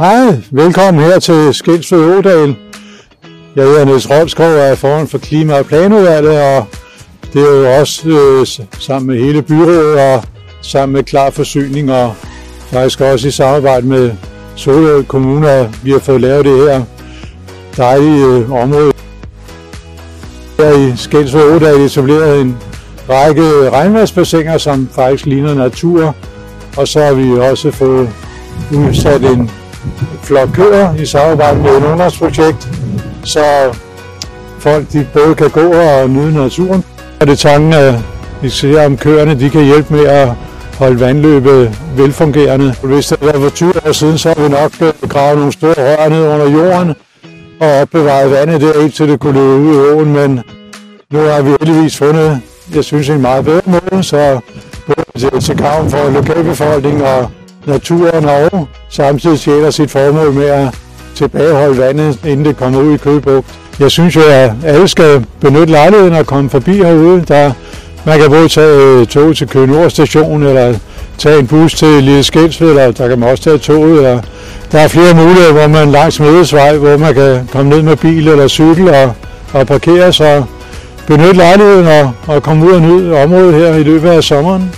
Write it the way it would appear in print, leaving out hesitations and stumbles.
Hej, velkommen her til Skældsvød-Ågedal. Jeg hedder Niels Romskov og er foran for Klima- og Planudvalget, og det er jo også sammen med hele byrådet og sammen med Klar Forsyning og faktisk også i samarbejde med Solød Kommune, og vi har fået lavet det her dejlige område. Her i Skældsvød-Ågedal er etableret en række regnvandsbassiner, som faktisk ligner natur, og så har vi også fået udsat en flok køer i samarbejde med et ungdomsprojekt, så folk de både kan gå og nyde naturen. Og det er tanken, at vi ser, om køerne de kan hjælpe med at holde vandløbet velfungerende. Hvis det var for 20 år siden, så har vi nok gravet nogle store rør ned under jorden og opbevaret vandet der, indtil det kunne løbe ud i åen, men nu har vi heldigvis fundet, jeg synes, en meget bedre måde, så både til gavn for lokalbefolkningen og naturen og samtidig tjener sit formål med at tilbageholde vandet, inden det kommer ud i Køgebugt. Jeg synes jo, at alle skal benytte lejligheden og komme forbi herude. Man kan både tage tog til Køge Nord station, eller tage en bus til Lille Skelsved, eller der kan man også tage toget. Eller der er flere muligheder, hvor man langs Mødesvej, hvor man kan komme ned med bil eller cykel og parkere sig. Benyt lejligheden og komme ud og nyde området her i løbet af sommeren.